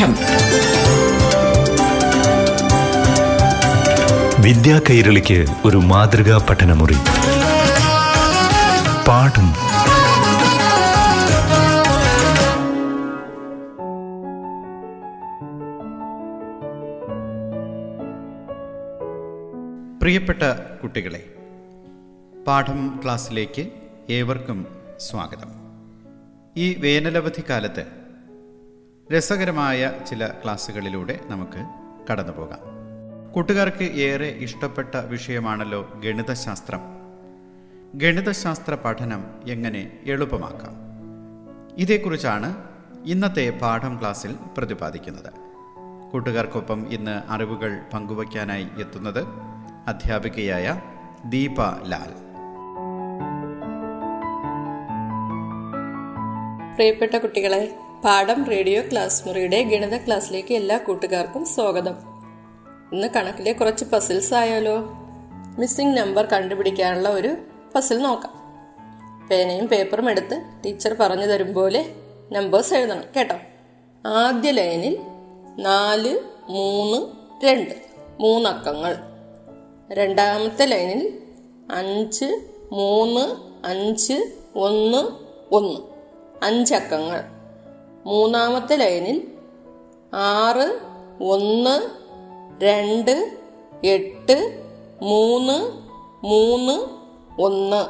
പാഠം. വിദ്യാ കൈരളിക്ക് ഒരു മാതൃകാ പഠനമുറി. പാഠം. പ്രിയപ്പെട്ട കുട്ടികളെ, പാഠം ക്ലാസ്സിലേക്ക് ഏവർക്കും സ്വാഗതം. ഈ വേനലവധിക്കാലത്ത് രസകരമായ ചില ക്ലാസ്സുകളിലൂടെ നമുക്ക് കടന്നു പോകാം. കൂട്ടുകാർക്ക് ഏറെ ഇഷ്ടപ്പെട്ട വിഷയമാണല്ലോ ഗണിതശാസ്ത്രം. ഗണിതശാസ്ത്ര പഠനം എങ്ങനെ എളുപ്പമാക്കാം, ഇതേക്കുറിച്ചാണ് ഇന്നത്തെ പാഠം ക്ലാസ്സിൽ പ്രതിപാദിക്കുന്നത്. കൂട്ടുകാർക്കൊപ്പം ഇന്ന് അറിവുകൾ പങ്കുവയ്ക്കാനായി എത്തുന്നത് അധ്യാപികയായ ദീപ ലാൽ. പ്രിയപ്പെട്ട കുട്ടികളെ, പാഠം റേഡിയോ ക്ലാസ് മുറിയുടെ ഗണിത ക്ലാസ്സിലേക്ക് എല്ലാ കൂട്ടുകാർക്കും സ്വാഗതം. ഇന്ന് കണക്കിലെ കുറച്ച് പസിൽസ് ആയാലോ? മിസ്സിംഗ് നമ്പർ കണ്ടുപിടിക്കാനുള്ള ഒരു പസിൽ നോക്കാം. പേനയും പേപ്പറും എടുത്ത് ടീച്ചർ പറഞ്ഞു തരും പോലെ നമ്പേഴ്സ് എഴുതണം, കേട്ടോ. ആദ്യ ലൈനിൽ 4, 3, 2 മൂന്നക്കങ്ങൾ. രണ്ടാമത്തെ ലൈനിൽ 5, 3, 5, 1, 1 അഞ്ചക്കങ്ങൾ. മൂന്നാമത്തെ ലൈനിൽ 6, 1, 2, 8, 3, 3, 1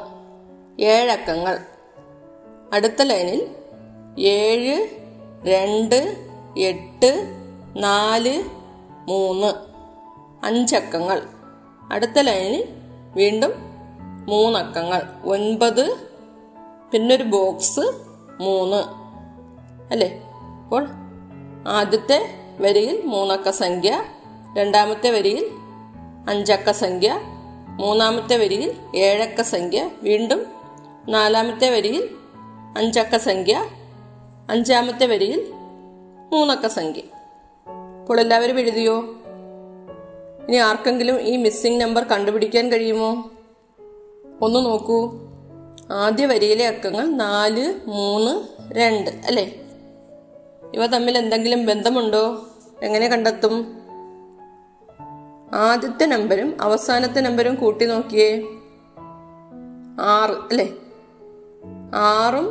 ഏഴക്കങ്ങൾ. അടുത്ത ലൈനിൽ 7, 2, 8, 4, 3 അഞ്ചക്കങ്ങൾ. അടുത്ത ലൈനിൽ വീണ്ടും 3 അക്കങ്ങൾ, 9, പിന്നൊരു ബോക്സ് 3 അല്ലേ. അപ്പോൾ ആദ്യത്തെ വരിയിൽ 3 അക്ക സംഖ്യ, രണ്ടാമത്തെ വരിയിൽ 5 അക്ക സംഖ്യ, മൂന്നാമത്തെ വരിയിൽ 7 അക്ക സംഖ്യ, വീണ്ടും നാലാമത്തെ വരിയിൽ 5 അക്ക സംഖ്യ, അഞ്ചാമത്തെ വരിയിൽ 3 അക്ക സംഖ്യ. അപ്പോൾ എല്ലാവരും എഴുതിയോ? ഇനി ആർക്കെങ്കിലും ഈ മിസ്സിംഗ് നമ്പർ കണ്ടുപിടിക്കാൻ കഴിയുമോ? ഒന്ന് നോക്കൂ. ആദ്യ വരിയിലെ അക്കങ്ങൾ 4, 3, 2 അല്ലേ? ഇവ തമ്മിൽ എന്തെങ്കിലും ബന്ധമുണ്ടോ? എങ്ങനെ കണ്ടെത്തും? ആദ്യത്തെ നമ്പരും അവസാനത്തെ നമ്പരും കൂട്ടി നോക്കിയേ. 6 അല്ലേ? 6ഉം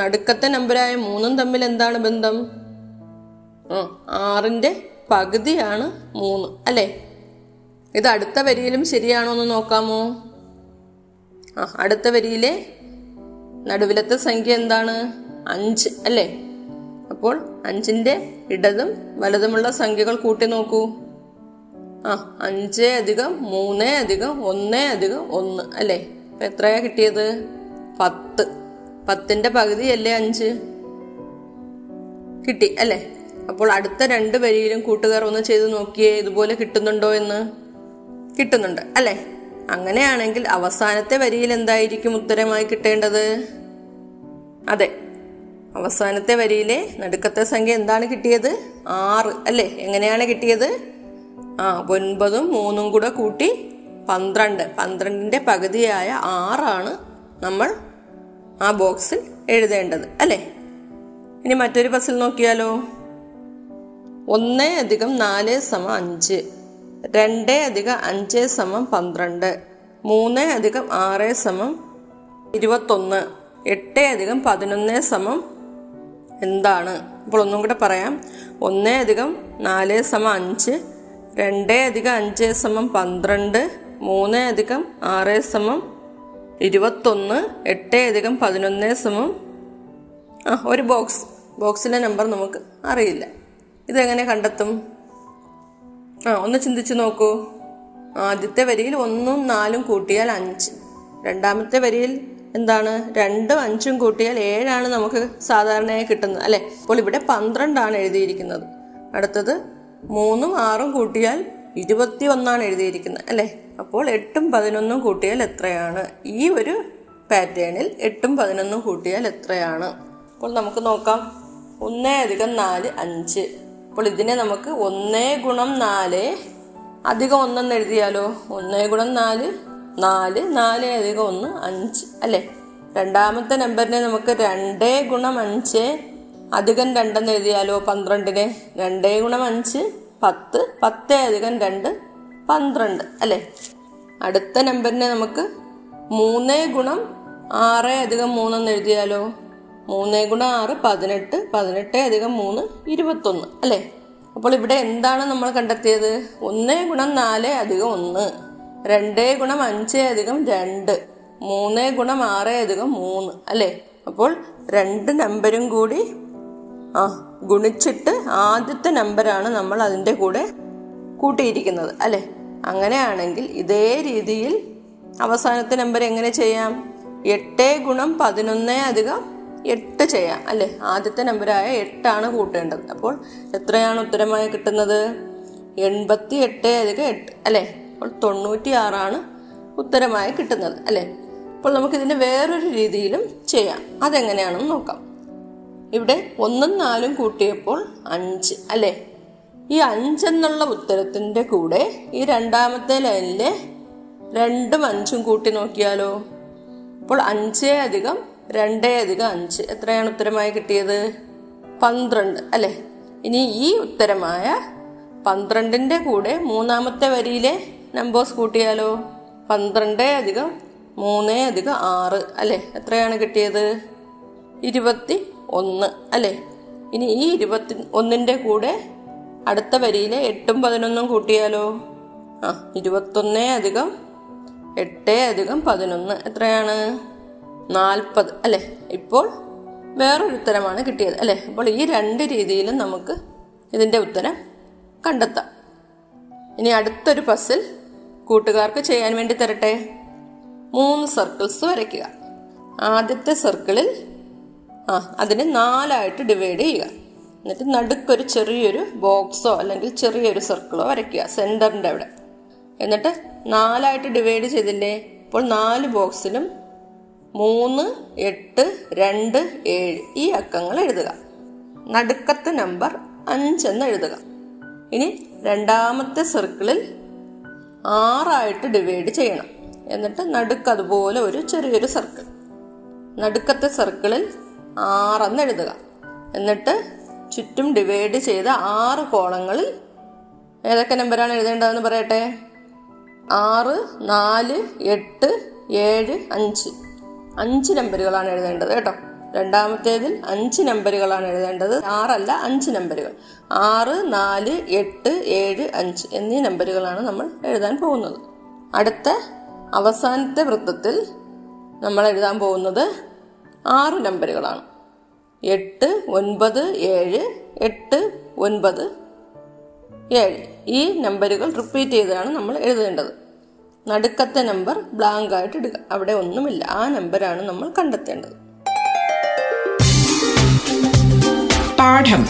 നടുക്കത്തെ നമ്പരായ 3 തമ്മിൽ എന്താണ് ബന്ധം? 6ന്റെ പകുതിയാണ് 3 അല്ലേ? ഇത് അടുത്ത വരിയിലും ശരിയാണോ എന്ന് നോക്കാമോ? അടുത്ത വരിയിലെ നടുവിലത്തെ സംഖ്യ എന്താണ്? 5 അല്ലേ? അപ്പോൾ 5ന്റെ ഇടതും വലതുമുള്ള സംഖ്യകൾ കൂട്ടി നോക്കൂ. 5+3+1+1 അല്ലേ? ഇപ്പൊ എത്രയാ കിട്ടിയത്? 10. 10ന്റെ പകുതിയല്ലേ 5? കിട്ടി അല്ലേ? അപ്പോൾ അടുത്ത 2 വരിയിലും കൂട്ടുകാർ ഒന്ന് ചെയ്ത് നോക്കിയേ, ഇതുപോലെ കിട്ടുന്നുണ്ടോ എന്ന്. കിട്ടുന്നുണ്ട് അല്ലേ? അങ്ങനെയാണെങ്കിൽ അവസാനത്തെ വരിയിൽ എന്തായിരിക്കും ഉത്തരമായി കിട്ടേണ്ടത്? അതെ, അവസാനത്തെ വരിയിലെ നടുക്കത്തെ സംഖ്യ എന്താണ് കിട്ടിയത്? 6 അല്ലേ? എങ്ങനെയാണ് കിട്ടിയത്? 9, 3 കൂടെ കൂട്ടി 12. 12ന്റെ പകുതിയായ 6 നമ്മൾ ആ ബോക്സിൽ എഴുതേണ്ടത് അല്ലേ? ഇനി മറ്റൊരു പസിൽ നോക്കിയാലോ. 1+4=5, 2+5=12, 3+6=21, 8+11 എന്താണ്? അപ്പോൾ ഒന്നും കൂടെ പറയാം. 1+4=5, 2+5=12, 3+6=21, 8+11 ഒരു ബോക്സ്. ബോക്സിൻ്റെ നമ്പർ നമുക്ക് അറിയില്ല, ഇതെങ്ങനെ കണ്ടെത്തും? ഒന്ന് ചിന്തിച്ചു നോക്കൂ. ആദ്യത്തെ വരിയിൽ 1ഉം 4ഉം കൂട്ടിയാൽ 5, രണ്ടാമത്തെ വരിയിൽ എന്താണ്? 2, 5 കൂട്ടിയാൽ 7 നമുക്ക് സാധാരണയായി കിട്ടുന്നത് അല്ലേ? അപ്പോൾ ഇവിടെ 12 എഴുതിയിരിക്കുന്നത്. അടുത്തത് 3ഉം 6ഉം കൂട്ടിയാൽ 21 എഴുതിയിരിക്കുന്നത് അല്ലേ? അപ്പോൾ 8, 11 കൂട്ടിയാൽ എത്രയാണ്? ഈ ഒരു പാറ്റേണിൽ 8, 11 കൂട്ടിയാൽ എത്രയാണ്? അപ്പോൾ നമുക്ക് നോക്കാം. 1+4=5. അപ്പോൾ ഇതിനെ നമുക്ക് 1 × 4 + 1 എഴുതിയാലോ? 1 × 4 = 4, 4+1 = 5 അല്ലേ? രണ്ടാമത്തെ നമ്പറിനെ നമുക്ക് 2 × 5 അധികം രണ്ടെന്ന് എഴുതിയാലോ 12നെ 2 × 5 10, 10 + 2 12 അല്ലേ. അടുത്ത നമ്പറിനെ നമുക്ക് 3 × 6 + 3 എന്ന് എഴുതിയാലോ 3 × 6 18, 18 + 3 21 അല്ലേ. അപ്പോൾ ഇവിടെ എന്താണ് നമ്മൾ കണ്ടെത്തിയത്? 1 × 4 + 1, 2 × 5 + 2, 3 × 6 + 3 അല്ലേ. അപ്പോൾ 2 നമ്പരും കൂടി ഗുണിച്ചിട്ട് ആദ്യത്തെ നമ്പറാണ് നമ്മൾ അതിൻ്റെ കൂടെ കൂട്ടിയിരിക്കുന്നത് അല്ലേ. അങ്ങനെയാണെങ്കിൽ ഇതേ രീതിയിൽ അവസാനത്തെ നമ്പർ എങ്ങനെ ചെയ്യാം? 8 × 11 + 8 ചെയ്യാം അല്ലേ. ആദ്യത്തെ നമ്പരായ 8 ആണ് കൂട്ടേണ്ടത്. അപ്പോൾ എത്രയാണ് ഉത്തരമായി കിട്ടുന്നത്? 88 + 8 അല്ലേ. അപ്പോൾ 96 ആണ് ഉത്തരമായി കിട്ടുന്നത് അല്ലേ. അപ്പോൾ നമുക്കിതിൻ്റെ വേറൊരു രീതിയിലും ചെയ്യാം. അതെങ്ങനെയാണെന്ന് നോക്കാം. ഇവിടെ 1 ഉം 4 ഉം കൂട്ടിയപ്പോൾ 5 അല്ലേ. ഈ 5 എന്നുള്ള ഉത്തരത്തിൻ്റെ കൂടെ ഈ രണ്ടാമത്തെ ലൈനിലെ 2 ും 5 ഉം കൂട്ടി നോക്കിയാലോ? അപ്പോൾ 5 + 2 + 5 എത്രയാണ് ഉത്തരമായി കിട്ടിയത്? 12 അല്ലേ. ഇനി ഈ ഉത്തരമായ 12ൻ്റെ കൂടെ മൂന്നാമത്തെ വരിയിലെ നമ്പേഴ്സ് കൂട്ടിയാലോ? 12 + 3 + 6 അല്ലേ. എത്രയാണ് കിട്ടിയത്? 21 അല്ലേ. ഇനി ഈ 21ൻ്റെ കൂടെ അടുത്ത വരിയിലെ 8 ും 11 ഉം കൂട്ടിയാലോ? 21 + 8 + 11 എത്രയാണ്? 40 അല്ലേ. ഇപ്പോൾ വേറൊരു ഉത്തരമാണ് കിട്ടിയത് അല്ലേ. അപ്പോൾ ഈ 2 രീതിയിലും നമുക്ക് ഇതിൻ്റെ ഉത്തരം കണ്ടെത്താം. ഇനി അടുത്തൊരു പസിൽ കൂട്ടുകാർക്ക് ചെയ്യാൻ വേണ്ടി തരട്ടെ. 3 സർക്കിൾസ് വരയ്ക്കുക. ആദ്യത്തെ സർക്കിളിൽ അതിനെ 4 ആയിട്ട് ഡിവൈഡ് ചെയ്യുക. എന്നിട്ട് നടുക്കൊരു ചെറിയൊരു ബോക്സോ അല്ലെങ്കിൽ ചെറിയൊരു സർക്കിളോ വരയ്ക്കുക സെൻറ്ററിൻ്റെ അവിടെ. എന്നിട്ട് 4 ആയിട്ട് ഡിവൈഡ് ചെയ്തില്ലേ. അപ്പോൾ 4 ബോക്സിലും 3, 8, 2, 7 ഈ അക്കങ്ങൾ എഴുതുക. നടുക്കത്തെ നമ്പർ 5 എന്ന് എഴുതുക. ഇനി രണ്ടാമത്തെ സർക്കിളിൽ 6 ആയിട്ട് ഡിവൈഡ് ചെയ്യണം. എന്നിട്ട് നടുക്കതുപോലെ ഒരു ചെറിയൊരു സർക്കിൾ. നടുക്കത്തെ സർക്കിളിൽ 6 എന്ന് എഴുതുക. എന്നിട്ട് ചുറ്റും ഡിവൈഡ് ചെയ്ത 6 കോളങ്ങളിൽ ഏതൊക്കെ നമ്പരാണ് എഴുതേണ്ടതെന്ന് പറയട്ടെ. 6, 4, 8, 7, 5 5 നമ്പറുകളാണ് എഴുതേണ്ടത് കേട്ടോ. രണ്ടാമത്തേതിൽ 5 നമ്പറുകളാണ് എഴുതേണ്ടത്. 6 അല്ല 5 നമ്പറുകൾ. 6, 4, 8, 7, 5 എന്നീ നമ്പറുകളാണ് നമ്മൾ എഴുതാൻ പോകുന്നത്. അടുത്ത അവസാനത്തെ വൃത്തത്തിൽ നമ്മൾ എഴുതാൻ പോകുന്നത് 6 നമ്പറുകളാണ്. 8, 9, 7, 8, 9, 7 ഈ നമ്പറുകൾ റിപ്പീറ്റ് ചെയ്താണ് നമ്മൾ എഴുതേണ്ടത്. നടുക്കത്തെ നമ്പർ ബ്ലാങ്ക് ആയിട്ട് ഇടുക. അവിടെ ഒന്നുമില്ല. ആ നമ്പറാണ് നമ്മൾ കണ്ടെത്തേണ്ടത്. പാഠം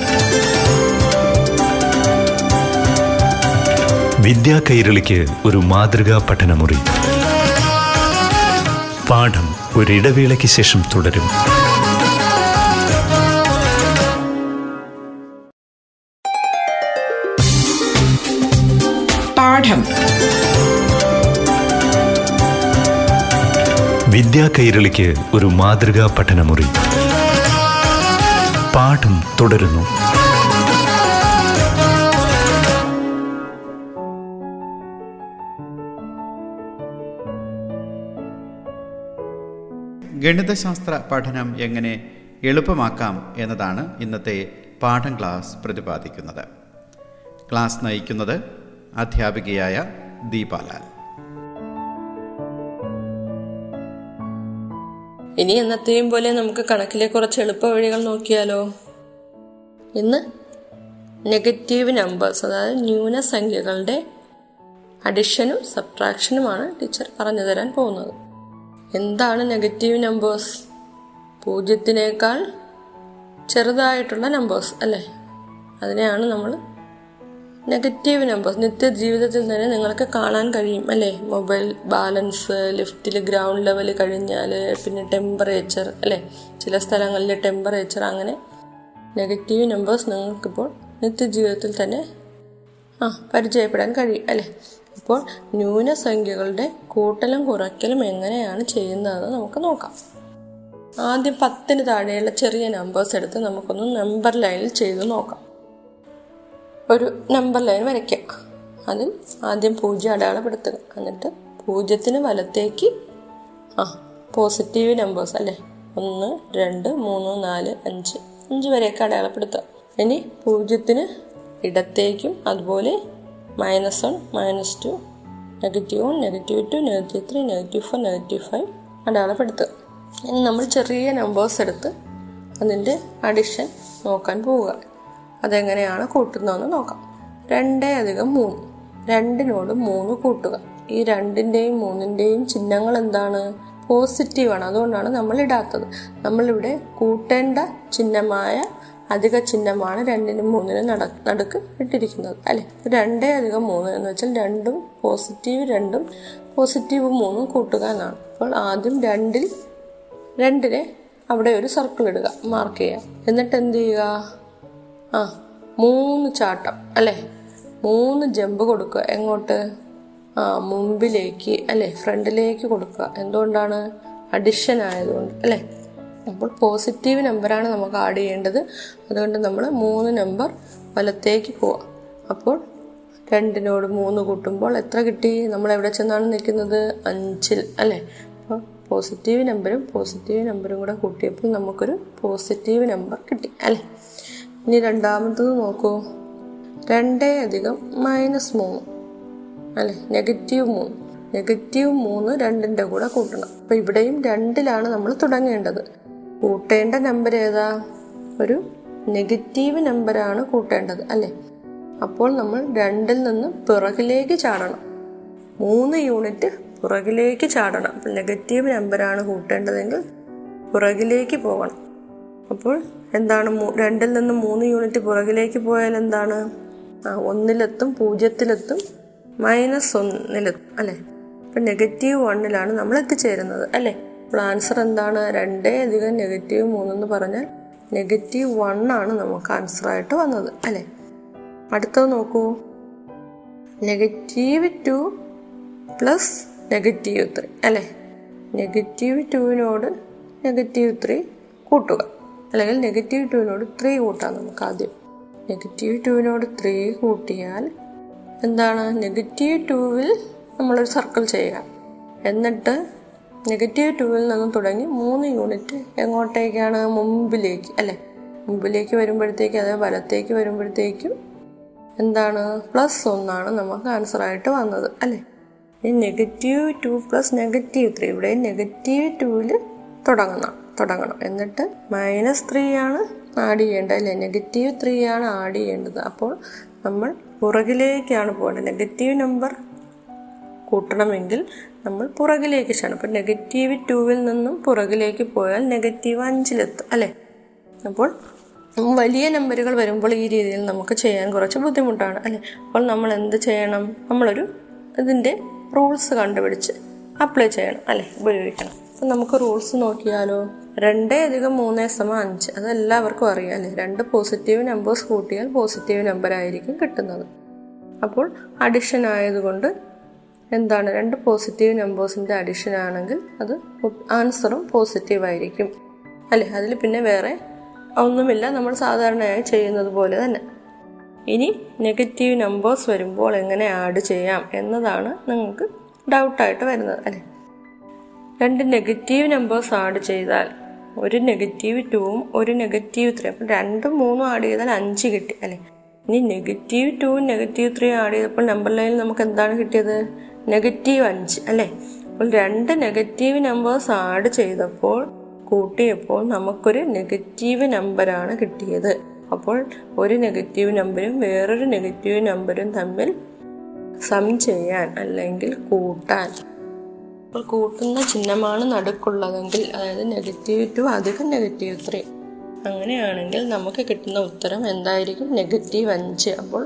വിദ്യാ കൈരളിക്ക് ഒരു മാതൃകാ പഠനമുറി. പാഠം ഒരിടവേളയ്ക്ക് ശേഷം തുടരും. പാഠം വിദ്യാ കൈരളിക്ക് ഒരു മാതൃകാ പഠനമുറി. പാഠം തുടരുന്നു. ഗണിതശാസ്ത്ര പഠനം എങ്ങനെ എളുപ്പമാക്കാം എന്നതാണ് ഇന്നത്തെ പാഠം ക്ലാസ് പ്രതിപാദിക്കുന്നത്. ക്ലാസ് നയിക്കുന്നത് അധ്യാപികയായ ദീപ ലാൽ. ഇനി എന്നത്തെയും പോലെ നമുക്ക് കണക്കിലെ കുറച്ച് എളുപ്പ വഴികൾ നോക്കിയാലോ. ഇന്ന് നെഗറ്റീവ് നമ്പേഴ്സ്, അതായത് ന്യൂനസംഖ്യകളുടെ അഡിഷനും സബ്ട്രാക്ഷനുമാണ് ടീച്ചർ പറഞ്ഞു തരാൻ പോകുന്നത്. എന്താണ് നെഗറ്റീവ് നമ്പേഴ്സ്? 0-നേക്കാൾ ചെറുതായിട്ടുള്ള നമ്പേഴ്സ് അല്ലേ. അതിനെയാണ് നമ്മൾ നെഗറ്റീവ് നമ്പേഴ്സ്. നിത്യജീവിതത്തിൽ തന്നെ നിങ്ങൾക്ക് കാണാൻ കഴിയും അല്ലേ. മൊബൈൽ ബാലൻസ്, ലിഫ്റ്റിൽ ഗ്രൗണ്ട് ലെവൽ കഴിഞ്ഞാൽ, പിന്നെ ടെമ്പറേച്ചർ അല്ലേ, ചില സ്ഥലങ്ങളിൽ ടെമ്പറേച്ചർ, അങ്ങനെ നെഗറ്റീവ് നമ്പേഴ്സ് നിങ്ങൾക്കിപ്പോൾ നിത്യജീവിതത്തിൽ തന്നെ പരിചയപ്പെടാൻ കഴിയും അല്ലേ. ഇപ്പോൾ ന്യൂനസംഖ്യകളുടെ കൂട്ടലും കുറയ്ക്കലും എങ്ങനെയാണ് ചെയ്യുന്നതെന്ന് നമുക്ക് നോക്കാം. ആദ്യം 10 താഴെയുള്ള ചെറിയ നമ്പേഴ്സ് എടുത്ത് നമുക്കൊന്ന് നമ്പർ ലൈനിൽ ചെയ്ത് നോക്കാം. ഒരു നമ്പർ ലൈൻ വരയ്ക്കാം. അതിൽ ആദ്യം 0 അടയാളപ്പെടുത്തുക. എന്നിട്ട് 0ന് വലത്തേക്ക് പോസിറ്റീവ് നമ്പേഴ്സ് അല്ലേ 1, 2, 3, 4, 5 വരെയൊക്കെ അടയാളപ്പെടുത്തുക. ഇനി 0ന് ഇടത്തേക്കും അതുപോലെ -1, -2, -1, -2, -3, -4, -5 അടയാളപ്പെടുത്തുക. ഇനി നമ്മൾ ചെറിയ നമ്പേഴ്സ് എടുത്ത് അതിൻ്റെ അഡിഷൻ നോക്കാൻ പോവുക. അതെങ്ങനെയാണ് കൂട്ടുന്നതെന്ന് നോക്കാം. 2+3, 2നോട് 3 കൂട്ടുക. ഈ 2ന്റെയും 3ന്റെയും ചിഹ്നങ്ങൾ എന്താണ്? പോസിറ്റീവാണ്. അതുകൊണ്ടാണ് നമ്മൾ ഇടാത്തത്. നമ്മളിവിടെ കൂട്ടേണ്ട ചിഹ്നമായ അധിക ചിഹ്നമാണ് 2നും 3നും നടുക്ക് ഇട്ടിരിക്കുന്നത് അല്ലെ. 2+3 എന്ന് വെച്ചാൽ 2 പോസിറ്റീവ് 2, പോസിറ്റീവ് 3 കൂട്ടുക എന്നാണ്. അപ്പോൾ ആദ്യം 2നെ അവിടെ ഒരു സർക്കിൾ ഇടുക, മാർക്ക് ചെയ്യുക. എന്നിട്ട് എന്ത് ചെയ്യുക? 3 ചാട്ടം അല്ലേ, 3 ജമ്പ് കൊടുക്കുക. എങ്ങോട്ട്? മുമ്പിലേക്ക് അല്ലേ, ഫ്രണ്ടിലേക്ക് കൊടുക്കുക. എന്തുകൊണ്ടാണ്? അഡിഷൻ ആയതുകൊണ്ട് അല്ലേ. അപ്പോൾ പോസിറ്റീവ് നമ്പറാണ് നമുക്ക് ആഡ് ചെയ്യേണ്ടത്. അതുകൊണ്ട് നമ്മൾ 3 നമ്പർ വലത്തേക്ക് പോവാം. അപ്പോൾ 2നോട് 3 കൂട്ടുമ്പോൾ എത്ര കിട്ടി? നമ്മൾ എവിടെ ചെന്നാണ് നിൽക്കുന്നത്? 5-ൽ അല്ലേ. അപ്പോൾ പോസിറ്റീവ് നമ്പറും കൂടെ കൂട്ടിയപ്പോൾ നമുക്കൊരു പോസിറ്റീവ് നമ്പർ കിട്ടി അല്ലേ. ഇനി രണ്ടാമത്തത് നോക്കൂ. 2+-3 അല്ലെ, -3. -3 2ന്റെ കൂടെ കൂട്ടണം. അപ്പം ഇവിടെയും 2ലാണ് നമ്മൾ തുടങ്ങേണ്ടത്. കൂട്ടേണ്ട നമ്പർ ഏതാ? ഒരു നെഗറ്റീവ് നമ്പറാണ് കൂട്ടേണ്ടത് അല്ലേ. അപ്പോൾ നമ്മൾ 2ൽ നിന്ന് പിറകിലേക്ക് ചാടണം, 3 യൂണിറ്റ് പുറകിലേക്ക് ചാടണം. അപ്പോൾ നെഗറ്റീവ് നമ്പറാണ് കൂട്ടേണ്ടതെങ്കിൽ പുറകിലേക്ക് പോകണം. അപ്പോൾ എന്താണ്? 2ൽ നിന്ന് 3 യൂണിറ്റ് പുറകിലേക്ക് പോയാൽ എന്താണ്? 1ലെത്തും, 0ലെത്തും, -1ലെത്തും അല്ലേ. അപ്പം -1ലാണ് നമ്മൾ എത്തിച്ചേരുന്നത് അല്ലേ. അപ്പോൾ ആൻസർ എന്താണ്? 2+-3 എന്ന് പറഞ്ഞാൽ -1 നമുക്ക് ആൻസറായിട്ട് വന്നത് അല്ലേ. അടുത്തത് നോക്കൂ. -2+-3 അല്ലേ. -2നോട് -3 കൂട്ടുക, അല്ലെങ്കിൽ -2നോട് 3 കൂട്ടാം നമുക്ക് ആദ്യം. -2നോട് 3 കൂട്ടിയാൽ എന്താണ്? -2ൽ നമ്മളൊരു സർക്കിൾ ചെയ്യുക. എന്നിട്ട് -2ൽ നിന്ന് തുടങ്ങി 3 യൂണിറ്റ് എങ്ങോട്ടേക്കാണ്? മുമ്പിലേക്ക് അല്ലേ. മുമ്പിലേക്ക് വരുമ്പോഴത്തേക്കും, അതായത് വലത്തേക്ക് വരുമ്പോഴത്തേക്കും എന്താണ്? +1 നമുക്ക് ആൻസറായിട്ട് വന്നത് അല്ലേ. ഈ -2+-3 ഇവിടെ -2ൽ തുടങ്ങണം. എന്നിട്ട് -3 ആഡ് ചെയ്യേണ്ടത് അല്ലേ. -3 ആഡ് ചെയ്യേണ്ടത്. അപ്പോൾ നമ്മൾ പുറകിലേക്കാണ് പോകേണ്ടത്. നെഗറ്റീവ് നമ്പർ കൂട്ടണമെങ്കിൽ നമ്മൾ പുറകിലേക്ക് ചാടും. അപ്പോൾ -2ൽ നിന്നും പുറകിലേക്ക് പോയാൽ -5ലെത്തും അല്ലേ. അപ്പോൾ വലിയ നമ്പറുകൾ വരുമ്പോൾ ഈ രീതിയിൽ നമുക്ക് ചെയ്യാൻ കുറച്ച് ബുദ്ധിമുട്ടാണ് അല്ലേ. അപ്പോൾ നമ്മൾ എന്ത് ചെയ്യണം? നമ്മളൊരു ഇതിൻ്റെ റൂൾസ് കണ്ടുപിടിച്ച് അപ്ലൈ ചെയ്യണം അല്ലേ, ഉപയോഗിക്കണം. അപ്പം നമുക്ക് റൂൾസ് നോക്കിയാലോ. 2+3 5 അതെല്ലാവർക്കും അറിയാം അല്ലേ. 2 പോസിറ്റീവ് നമ്പേഴ്സ് കൂട്ടിയാൽ പോസിറ്റീവ് നമ്പറായിരിക്കും കിട്ടുന്നത്. അപ്പോൾ അഡിഷൻ ആയതുകൊണ്ട് എന്താണ്? 2 പോസിറ്റീവ് നമ്പേഴ്സിൻ്റെ അഡിഷൻ ആണെങ്കിൽ അത് ആൻസറും പോസിറ്റീവായിരിക്കും അല്ലേ. അതിൽ പിന്നെ വേറെ ഒന്നുമില്ല, നമ്മൾ സാധാരണയായി ചെയ്യുന്നത് പോലെ തന്നെ. ഇനി നെഗറ്റീവ് നമ്പേഴ്സ് വരുമ്പോൾ എങ്ങനെ ആഡ് ചെയ്യാം എന്നതാണ് നിങ്ങൾക്ക് ഡൗട്ടായിട്ട് വരുന്നത് അല്ലേ. 2 നെഗറ്റീവ് നമ്പേഴ്സ് ആഡ് ചെയ്താൽ ഒരു -2ഉം ഒരു -3. അപ്പോൾ 2, 3 ആഡ് ചെയ്താൽ 5 കിട്ടി അല്ലേ. ഇനി -2ഉം -3 ആഡ് ചെയ്തപ്പോൾ നമ്പർ ലൈനിൽ നമുക്ക് എന്താണ് കിട്ടിയത്? -5 അല്ലേ. അപ്പോൾ 2 നെഗറ്റീവ് നമ്പേഴ്സ് ആഡ് ചെയ്തപ്പോൾ കൂട്ടിയപ്പോൾ നമുക്കൊരു നെഗറ്റീവ് നമ്പറാണ് കിട്ടിയത്. അപ്പോൾ ഒരു നെഗറ്റീവ് നമ്പരും വേറൊരു നെഗറ്റീവ് നമ്പരും തമ്മിൽ സം ചെയ്യാൻ അല്ലെങ്കിൽ കൂട്ടാൻ, അപ്പോൾ കൂട്ടുന്ന ചിഹ്നമാണ് നടുക്കുള്ളതെങ്കിൽ, അതായത് -2 അധികം -3, അങ്ങനെയാണെങ്കിൽ നമുക്ക് കിട്ടുന്ന ഉത്തരം എന്തായിരിക്കും? -5. അപ്പോൾ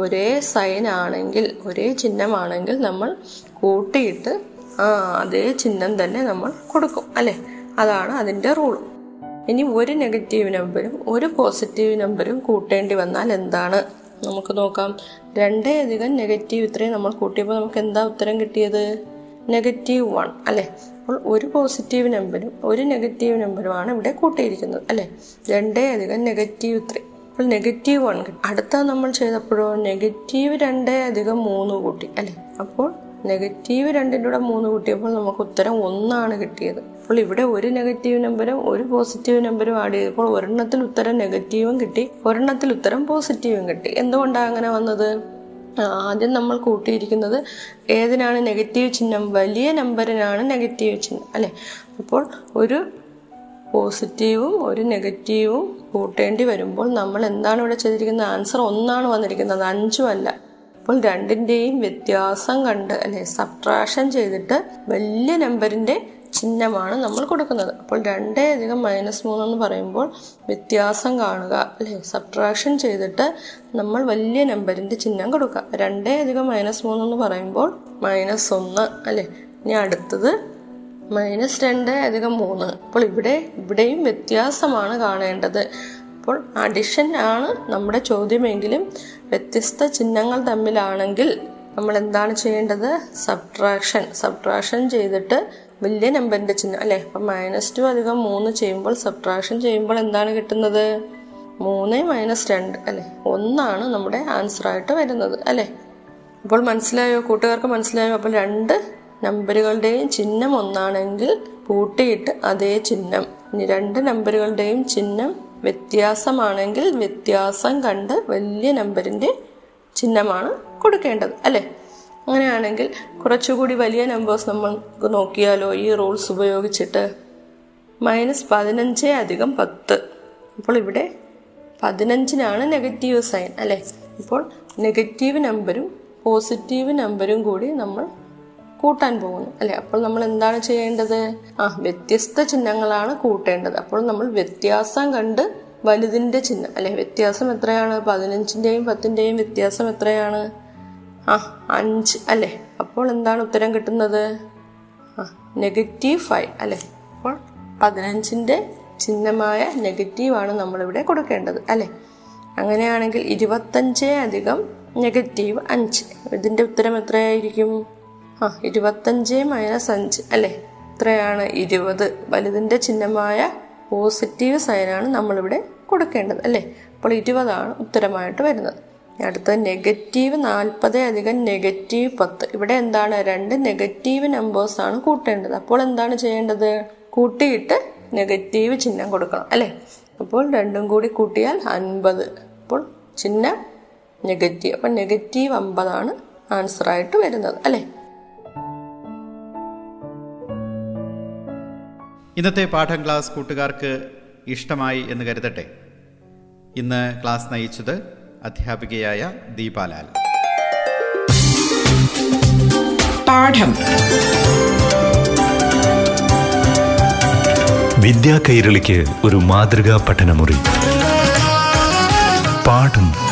ഒരേ സൈൻ ആണെങ്കിൽ, ഒരേ ചിഹ്നമാണെങ്കിൽ നമ്മൾ കൂട്ടിയിട്ട് അതേ ചിഹ്നം തന്നെ നമ്മൾ കൊടുക്കും അല്ലേ. അതാണ് അതിൻ്റെ റൂൾ. ഇനി ഒരു നെഗറ്റീവ് നമ്പരും ഒരു പോസിറ്റീവ് നമ്പരും കൂട്ടേണ്ടി വന്നാൽ എന്താണ്? നമുക്ക് നോക്കാം. 2+-3 നമ്മൾ കൂട്ടിയപ്പോൾ നമുക്ക് എന്താ ഉത്തരം കിട്ടിയത്? -1 അല്ലേ. അപ്പോൾ ഒരു പോസിറ്റീവ് നമ്പറും ഒരു നെഗറ്റീവ് നമ്പറുമാണ് ഇവിടെ കൂട്ടിയിരിക്കുന്നത് അല്ലേ. 2 - -3. അപ്പോൾ -1 കിട്ടും. അടുത്ത നമ്മൾ ചെയ്തപ്പോഴോ -2 - 3 കൂട്ടി അല്ലേ. അപ്പോൾ -2 - 3 കൂട്ടിയപ്പോൾ നമുക്ക് ഉത്തരം 1 കിട്ടിയത്. അപ്പോൾ ഇവിടെ ഒരു നെഗറ്റീവ് നമ്പറും ഒരു പോസിറ്റീവ് നമ്പറും ആഡ് ചെയ്തപ്പോൾ ഒരെണ്ണത്തിൽ ഉത്തരം നെഗറ്റീവും കിട്ടി, ഒരെണ്ണത്തിൽ ഉത്തരം പോസിറ്റീവും കിട്ടി. എന്തുകൊണ്ടാണ് അങ്ങനെ വന്നത്? ആദ്യം നമ്മൾ കൂട്ടിയിരിക്കുന്നത് ഏതിനാണ് നെഗറ്റീവ് ചിഹ്നം? വലിയ നമ്പറിനാണ് നെഗറ്റീവ് ചിഹ്നം അല്ലേ. അപ്പോൾ ഒരു പോസിറ്റീവും ഒരു നെഗറ്റീവും കൂട്ടേണ്ടി വരുമ്പോൾ നമ്മൾ എന്താണ് ഇവിടെ ചെയ്തിരിക്കുന്നത്? ആൻസർ 1 വന്നിരിക്കുന്നത്, 5 അല്ല. അപ്പോൾ 2-ന്റെയും വ്യത്യാസം കണ്ട് അല്ലെ സബ്ട്രാക്ഷൻ ചെയ്തിട്ട് വലിയ നമ്പറിന്റെ ചിഹ്നമാണ് നമ്മൾ കൊടുക്കുന്നത്. അപ്പോൾ 2 - -3 എന്ന് പറയുമ്പോൾ വ്യത്യാസം കാണുക അല്ലെ, സബ്ട്രാക്ഷൻ ചെയ്തിട്ട് നമ്മൾ വലിയ നമ്പറിന്റെ ചിഹ്നം കൊടുക്കുക. 2 - -3 എന്ന് പറയുമ്പോൾ -1 അല്ലെ. ഇനി അടുത്തത് -2 - 3. അപ്പോൾ ഇവിടെയും വ്യത്യാസമാണ് കാണേണ്ടത്. അപ്പോൾ അഡിഷൻ ആണ് നമ്മുടെ ചോദ്യമെങ്കിലും വ്യത്യസ്ത ചിഹ്നങ്ങൾ തമ്മിലാണെങ്കിൽ നമ്മൾ എന്താണ് ചെയ്യേണ്ടത്? സബ്ട്രാക്ഷൻ ചെയ്തിട്ട് വലിയ നമ്പറിന്റെ ചിഹ്നം അല്ലെ. അപ്പം -2 - 3 ചെയ്യുമ്പോൾ സബ്ട്രാക്ഷൻ ചെയ്യുമ്പോൾ എന്താണ് കിട്ടുന്നത്? 3 - 2 അല്ലെ, 1 നമ്മുടെ ആൻസർ ആയിട്ട് വരുന്നത് അല്ലെ. അപ്പോൾ മനസ്സിലായോ കൂട്ടുകാർക്ക്? മനസ്സിലായോ? അപ്പോൾ 2 നമ്പറുകളുടെയും ചിഹ്നം 1 കൂട്ടിയിട്ട് അതേ ചിഹ്നം. ഇനി 2 നമ്പറുകളുടെയും ചിഹ്നം വ്യത്യാസമാണെങ്കിൽ വ്യത്യാസം കണ്ട് വലിയ നമ്പറിന്റെ ചിഹ്നമാണ് കൊടുക്കേണ്ടത് അല്ലെ. അങ്ങനെയാണെങ്കിൽ കുറച്ചുകൂടി വലിയ നമ്പേഴ്സ് നമുക്ക് നോക്കിയാലോ ഈ റൂൾസ് ഉപയോഗിച്ചിട്ട്? -15 - 10. അപ്പോൾ ഇവിടെ 15 നെഗറ്റീവ് സൈൻ അല്ലെ. ഇപ്പോൾ നെഗറ്റീവ് നമ്പറും പോസിറ്റീവ് നമ്പറും കൂടി നമ്മൾ കൂട്ടാൻ പോകുന്നു അല്ലെ. അപ്പോൾ നമ്മൾ എന്താണ് ചെയ്യേണ്ടത്? വ്യത്യസ്ത ചിഹ്നങ്ങളാണ് കൂട്ടേണ്ടത്. അപ്പോൾ നമ്മൾ വ്യത്യാസം കണ്ട് വലുതിന്റെ ചിഹ്നം അല്ലെ. വ്യത്യാസം എത്രയാണ്? 15-ന്റെയും 10-ന്റെയും വ്യത്യാസം എത്രയാണ്? 5 അല്ലെ. അപ്പോൾ എന്താണ് ഉത്തരം കിട്ടുന്നത്? -5 അല്ലെ. അപ്പോൾ 15-ന്റെ ചിഹ്നമായ നെഗറ്റീവാണ് നമ്മളിവിടെ കൊടുക്കേണ്ടത് അല്ലെ. അങ്ങനെയാണെങ്കിൽ 25 - -5. ഇതിന്റെ ഉത്തരം എത്രയായിരിക്കും? 25 - 5 അല്ലെ. എത്രയാണ്? 20. വലുതിന്റെ ചിഹ്നമായ പോസിറ്റീവ് സൈനാണ് നമ്മളിവിടെ കൊടുക്കേണ്ടത് അല്ലെ. അപ്പോൾ 20 ഉത്തരമായിട്ട് വരുന്നത്. അടുത്ത -40 - -10. ഇവിടെ എന്താണ്? 2 നെഗറ്റീവ് നമ്പേഴ്സ് ആണ് കൂട്ടേണ്ടത്. അപ്പോൾ എന്താണ് ചെയ്യേണ്ടത്? കൂട്ടിയിട്ട് നെഗറ്റീവ് ചിഹ്നം കൊടുക്കണം അല്ലെ. അപ്പോൾ 2 കൂടി കൂട്ടിയാൽ 50. അപ്പോൾ ചിഹ്നം നെഗറ്റീവ്. അപ്പൊ -50 ആൻസർ ആയിട്ട് വരുന്നത് അല്ലെ. ഇന്നത്തെ പാഠം ക്ലാസ് കൂട്ടുകാർക്ക് ഇഷ്ടമായി എന്ന് കരുതട്ടെ. ഇന്ന് ക്ലാസ് നയിച്ചത് അധ്യാപികയായ ദീപ ലാൽ. പാഠം വിദ്യാ കൈരളിക്ക് ഒരു മാതൃകാ പഠനമുറി. പാഠം